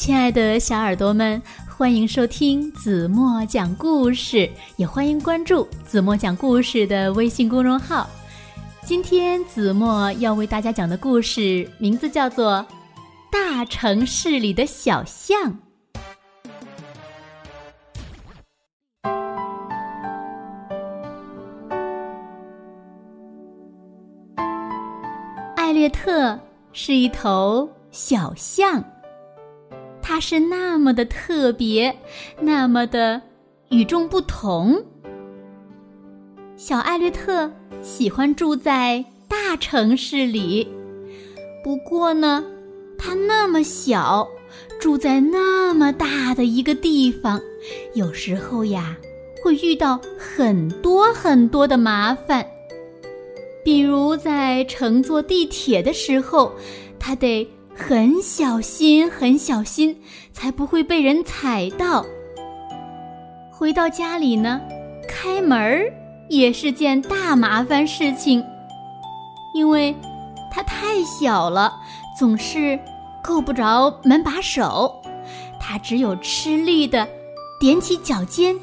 亲爱的小耳朵们，欢迎收听子墨讲故事，也欢迎关注子墨讲故事的微信公众号。今天子墨要为大家讲的故事名字叫做《大城市里的小巷》。艾略特是一头小象，它是那么的特别，那么的与众不同。小艾略特喜欢住在大城市里，不过呢，它那么小，住在那么大的一个地方，有时候呀，会遇到很多很多的麻烦。比如在乘坐地铁的时候，它得很小心很小心，才不会被人踩到。回到家里呢，开门也是件大麻烦事情，因为它太小了，总是够不着门把手，它只有吃力地踮起脚尖，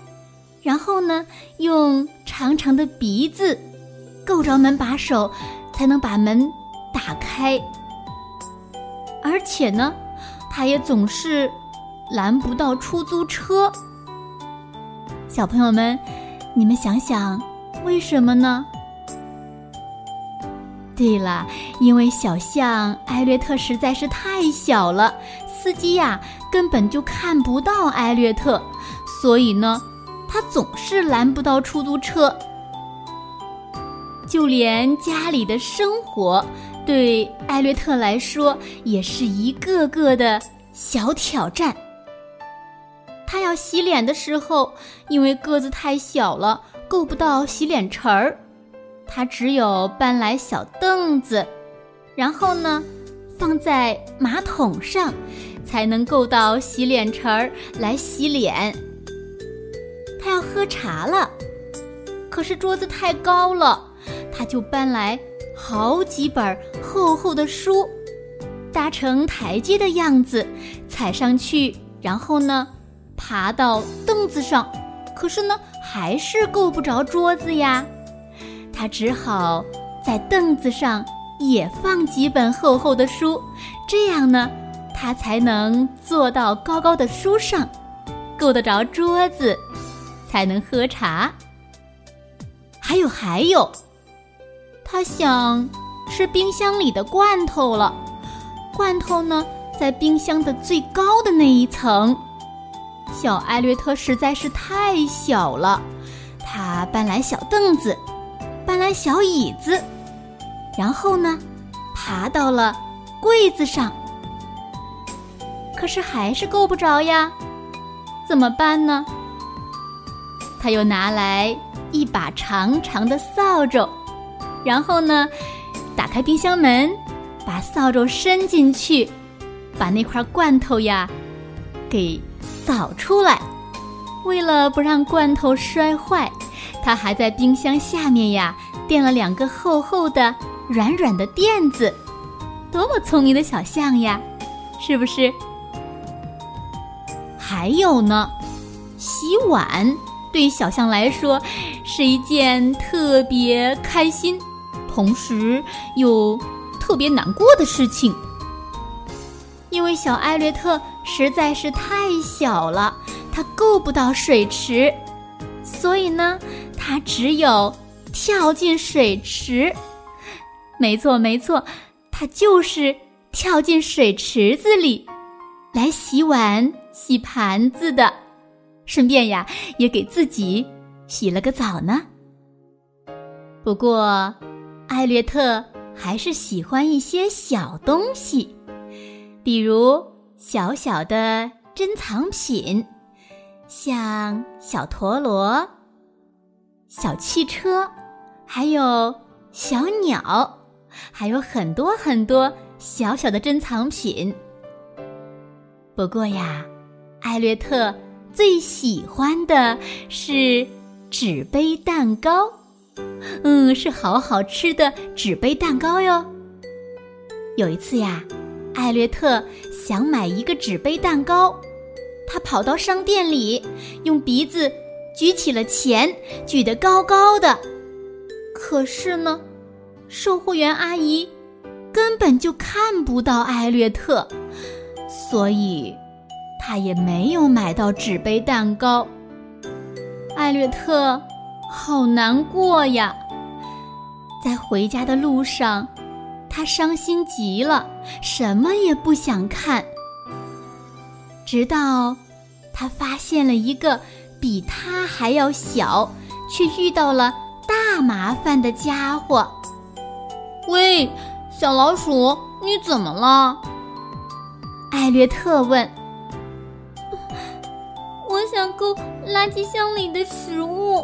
然后呢，用长长的鼻子够着门把手，才能把门打开。而且呢，他也总是拦不到出租车。小朋友们，你们想想，为什么呢？对了，因为小象艾略特实在是太小了，司机呀，根本就看不到艾略特，所以呢，他总是拦不到出租车。就连家里的生活，对艾略特来说也是一个个的小挑战。他要洗脸的时候，因为个子太小了，够不到洗脸盆儿，他只有搬来小凳子，然后呢，放在马桶上，才能够到洗脸盆儿来洗脸。他要喝茶了，可是桌子太高了，他就搬来好几本厚厚的书，搭成台阶的样子，踩上去，然后呢，爬到凳子上，可是呢，还是够不着桌子呀。他只好在凳子上也放几本厚厚的书，这样呢，他才能坐到高高的书上，够得着桌子，才能喝茶。还有他想吃冰箱里的罐头了，罐头呢，在冰箱的最高的那一层。小艾略特实在是太小了，他搬来小凳子，搬来小椅子，然后呢，爬到了柜子上，可是还是够不着呀，怎么办呢？他又拿来一把长长的扫帚，然后呢，打开冰箱门，把扫帚伸进去，把那块罐头呀给扫出来。为了不让罐头摔坏，他还在冰箱下面呀垫了两个厚厚的软软的垫子。多么聪明的小象呀，是不是？还有呢，洗碗对小象来说是一件特别开心，同时又特别难过的事情。因为小艾略特实在是太小了，他够不到水池，所以呢，他只有跳进水池。没错，他就是跳进水池子里来洗碗、洗盘子的，顺便呀，也给自己洗了个澡呢。不过，艾略特还是喜欢一些小东西，比如小小的珍藏品，像小陀螺、小汽车，还有小鸟，还有很多很多小小的珍藏品。不过呀，艾略特最喜欢的是纸杯蛋糕，是好好吃的纸杯蛋糕哟。有一次呀，艾略特想买一个纸杯蛋糕，他跑到商店里，用鼻子举起了钱，举得高高的。可是呢，售货员阿姨根本就看不到艾略特，所以他也没有买到纸杯蛋糕。艾略特好难过呀，在回家的路上，他伤心极了，什么也不想看。直到他发现了一个比他还要小，却遇到了大麻烦的家伙。喂，小老鼠，你怎么了？艾略特问。我想够垃圾箱里的食物，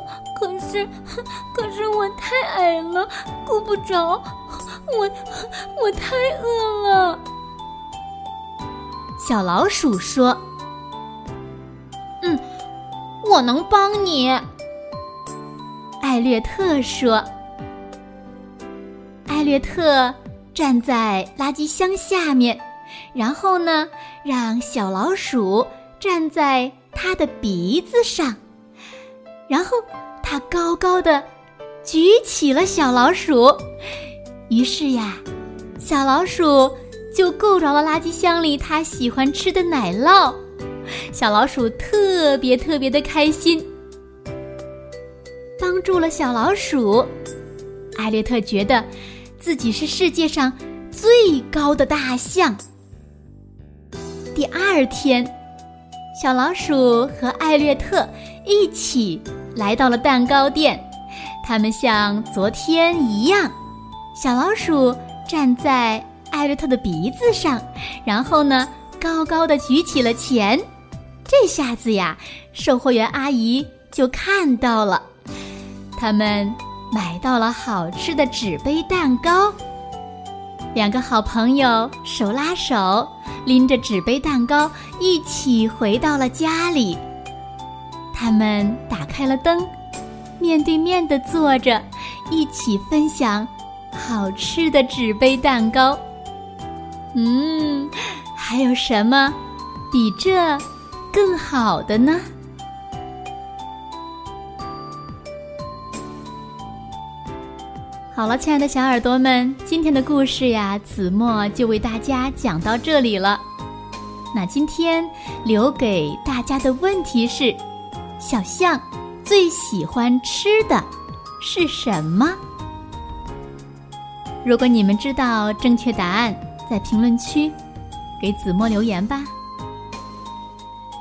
可是我太矮了，够不着，我太饿了。小老鼠说：“我能帮你。”艾略特说。艾略特站在垃圾箱下面，然后呢，让小老鼠站在他的鼻子上，然后他高高的举起了小老鼠。于是呀，小老鼠就够着了垃圾箱里他喜欢吃的奶酪。小老鼠特别特别的开心。帮助了小老鼠，艾略特觉得自己是世界上最高的大象。第二天，小老鼠和艾略特一起来到了蛋糕店，他们像昨天一样，小老鼠站在艾略特的鼻子上，然后呢，高高的举起了钱。这下子呀，售货员阿姨就看到了，他们买到了好吃的纸杯蛋糕。两个好朋友手拉手，拎着纸杯蛋糕一起回到了家里。他们打开了灯，面对面地坐着，一起分享好吃的纸杯蛋糕。还有什么比这更好的呢？好了，亲爱的小耳朵们，今天的故事呀，子墨就为大家讲到这里了。那今天留给大家的问题是：小象最喜欢吃的是什么？如果你们知道正确答案，在评论区给子墨留言吧。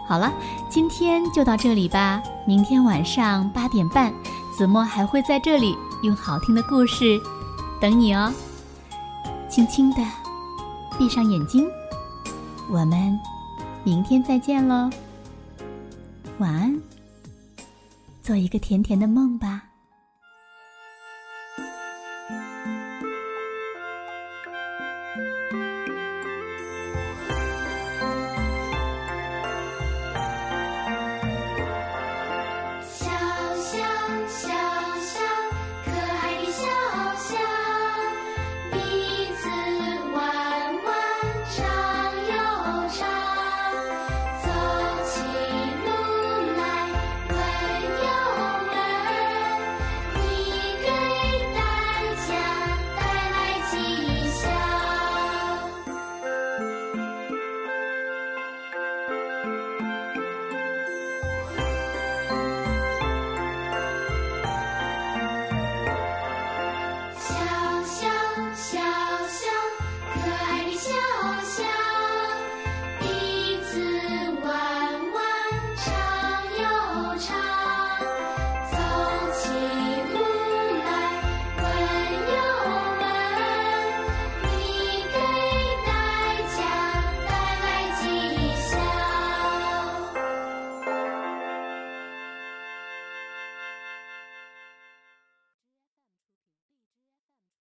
好了，今天就到这里吧。明天晚上8点半，子墨还会在这里用好听的故事等你哦。轻轻的闭上眼睛，我们明天再见咯。晚安，做一个甜甜的梦吧。